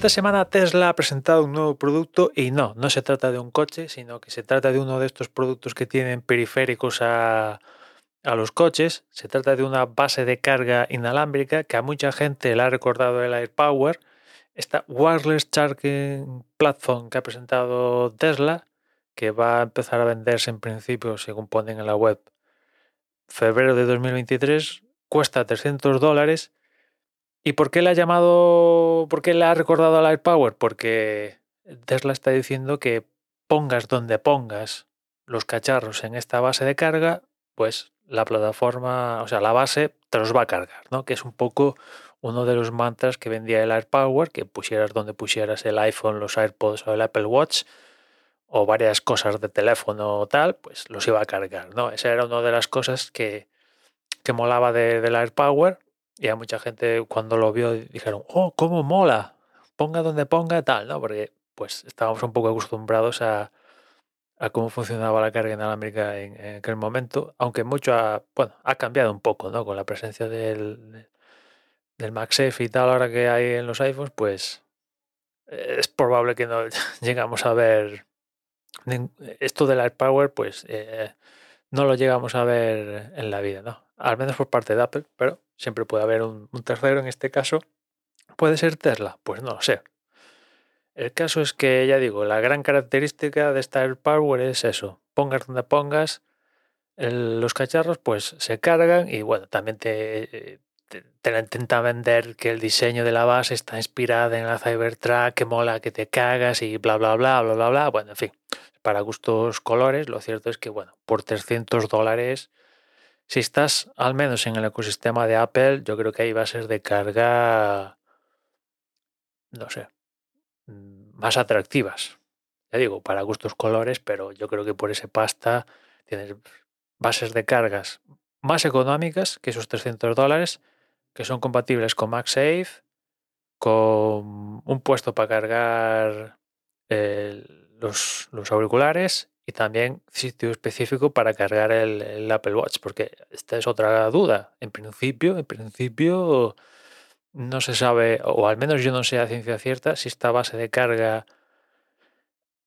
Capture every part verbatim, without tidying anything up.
Esta semana Tesla ha presentado un nuevo producto y no, no se trata de un coche, sino que se trata de uno de estos productos que tienen periféricos a, a los coches. Se trata de una base de carga inalámbrica que a mucha gente le ha recordado el AirPower, esta wireless charging platform que ha presentado Tesla, que va a empezar a venderse en principio, según ponen en la web, febrero de dos mil veintitrés, cuesta trescientos dólares. ¿Y por qué le ha llamado, por qué le ha recordado al AirPower? Porque Tesla está diciendo que pongas donde pongas los cacharros en esta base de carga, pues la plataforma, o sea, la base te los va a cargar, ¿no? Que es un poco uno de los mantras que vendía el AirPower, que pusieras donde pusieras el iPhone, los AirPods o el Apple Watch o varias cosas de teléfono o tal, pues los iba a cargar, ¿no? Esa era una de las cosas que, que molaba de, del AirPower. Y a mucha gente cuando lo vio dijeron, oh, cómo mola, ponga donde ponga tal, ¿no? Porque pues estábamos un poco acostumbrados a, a cómo funcionaba la carga inalámbrica en, en aquel momento, aunque mucho ha, bueno, ha cambiado un poco, ¿no? Con la presencia del, del MagSafe y tal ahora que hay en los iPhones, pues es probable que no llegamos a ver esto del AirPower, pues eh, no lo llegamos a ver en la vida, ¿no? Al menos por parte de Apple, pero siempre puede haber un, un tercero. En este caso, ¿puede ser Tesla? Pues no lo sé. El caso es que, ya digo, la gran característica de esta AirPower es eso. Pongas donde pongas el, los cacharros, pues se cargan y, bueno, también te, te, te la intenta vender que el diseño de la base está inspirada en la Cybertruck, que mola, que te cagas y bla, bla, bla, bla, bla, bla. Bueno, en fin, para gustos colores, lo cierto es que, bueno, por trescientos dólares... Si estás al menos en el ecosistema de Apple, yo creo que ahí va a ser de carga, no sé, más atractivas. Ya digo, para gustos colores, pero yo creo que por ese pasta tienes bases de cargas más económicas que esos trescientos dólares, que son compatibles con MagSafe, con un puesto para cargar eh, los, los auriculares, y también sitio específico para cargar el, el Apple Watch, porque esta es otra duda. En principio, en principio no se sabe, o al menos yo no sé a ciencia cierta, si esta base de carga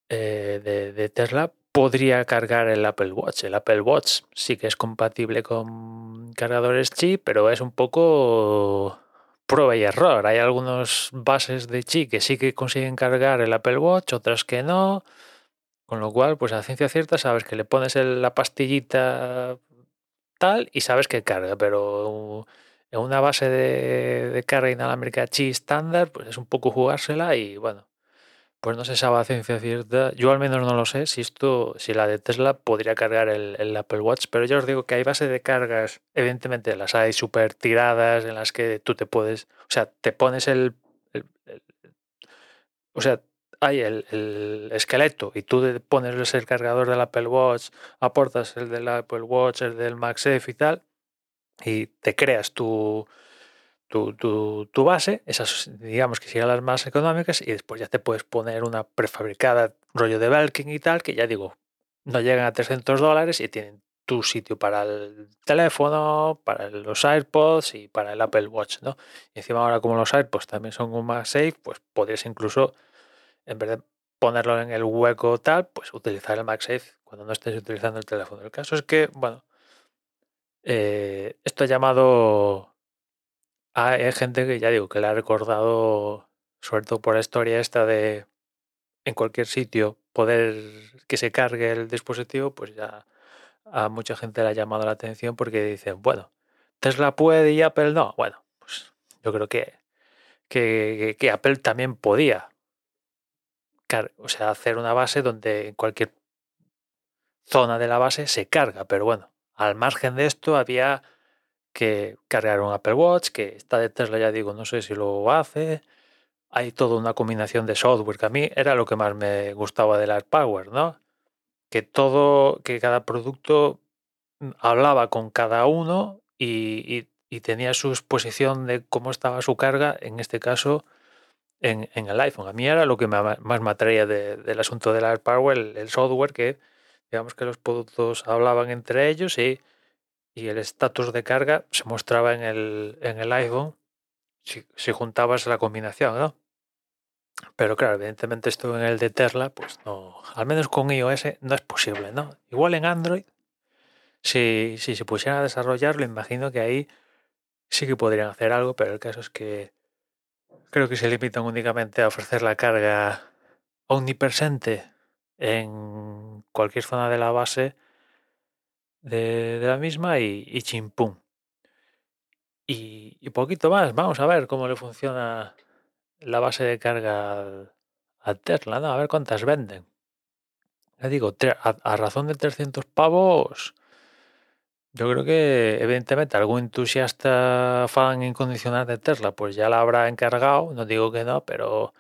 eh, de, de Tesla podría cargar el Apple Watch. El Apple Watch sí que es compatible con cargadores Qi, pero es un poco prueba y error. Hay algunas bases de Qi que sí que consiguen cargar el Apple Watch, otras que no. Con lo cual, pues a ciencia cierta sabes que le pones el, la pastillita tal y sabes que carga, pero en una base de, de carga inalámbrica Qi estándar, pues es un poco jugársela y bueno, pues no se sabe a ciencia cierta. Yo al menos no lo sé si esto, si la de Tesla podría cargar el, el Apple Watch, pero ya os digo que hay base de cargas, evidentemente las hay súper tiradas en las que tú te puedes, o sea, te pones el, el, el, el o sea, hay el, el esqueleto y tú pones el cargador del Apple Watch, aportas el del Apple Watch, el del MagSafe y tal, y te creas tu, tu, tu, tu base, esas digamos que serían las más económicas, y después ya te puedes poner una prefabricada rollo de Belkin y tal, que ya digo, no llegan a trescientos dólares y tienen tu sitio para el teléfono, para los AirPods y para el Apple Watch, ¿no? Y encima ahora como los AirPods también son un MagSafe, pues podrías incluso, en vez de ponerlo en el hueco tal, pues utilizar el MagSafe cuando no estés utilizando el teléfono. El caso es que, bueno, eh, esto ha llamado a gente que ya digo que le ha recordado, sobre todo por la historia esta de en cualquier sitio poder que se cargue el dispositivo, pues ya a mucha gente le ha llamado la atención porque dicen, bueno, Tesla puede y Apple no. Bueno, pues yo creo que, que, que Apple también podía. O sea, hacer una base donde en cualquier zona de la base se carga, pero bueno, al margen de esto había que cargar un Apple Watch, que esta de Tesla ya digo, no sé si lo hace, hay toda una combinación de software que a mí era lo que más me gustaba de la AirPower, ¿no? Que todo, que cada producto hablaba con cada uno y, y, y tenía su exposición de cómo estaba su carga, en este caso En, en el iPhone. A mí era lo que me, más me atraía de, del asunto del AirPower, el, el software que, digamos que los productos hablaban entre ellos y, y el estatus de carga se mostraba en el, en el iPhone si, si juntabas la combinación, ¿no? Pero claro, evidentemente esto en el de Tesla, pues no, al menos con iOS no es posible, ¿no? Igual en Android, si, si se pusieran a desarrollarlo, imagino que ahí sí que podrían hacer algo, pero el caso es que creo que se limitan únicamente a ofrecer la carga omnipresente en cualquier zona de la base de, de la misma y, y chimpum. Y, y poquito más, vamos a ver cómo le funciona la base de carga a Tesla, ¿no? A ver cuántas venden. Ya digo, a, a razón de trescientos pavos, yo creo que evidentemente algún entusiasta fan incondicional de Tesla pues ya la habrá encargado, no digo que no, pero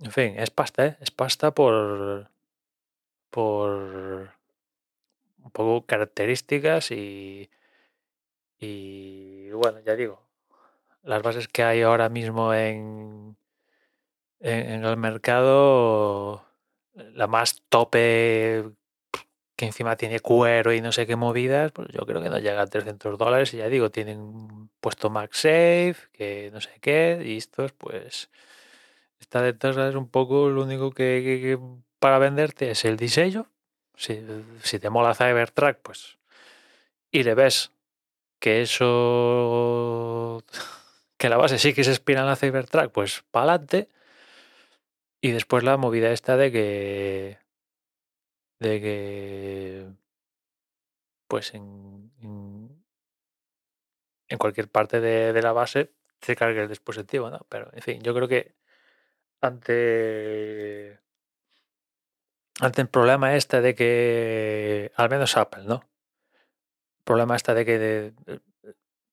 en fin, es pasta, ¿eh? Es pasta por, por un poco características y, y bueno, ya digo, las bases que hay ahora mismo en, en, en el mercado, la más tope que encima tiene cuero y no sé qué movidas, pues yo creo que no llega a trescientos dólares y ya digo, tienen puesto MagSafe, que no sé qué, y estos pues esta de Tesla es un poco lo único que, que, que para venderte es el diseño. Si, si te mola Cybertruck, pues y le ves que eso que la base sí que se inspira en la Cybertruck, pues pa'lante. Y después la movida esta de que de que pues en en, en cualquier parte de, de la base se cargue el dispositivo, ¿no? Pero en fin, yo creo que ante ante el problema este de que al menos Apple, ¿no? Problema está de que de,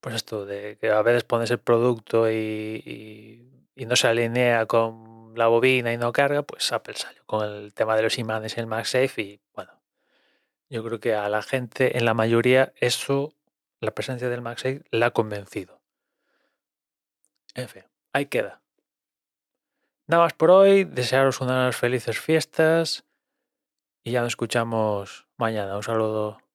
pues esto de que a veces pones el producto y, y, y no se alinea con la bobina y no carga, pues Apple salió con el tema de los imanes en el MagSafe y bueno, yo creo que a la gente en la mayoría eso, la presencia del MagSafe la ha convencido. En fin, ahí queda. Nada más por hoy, desearos unas felices fiestas y ya nos escuchamos mañana. Un saludo.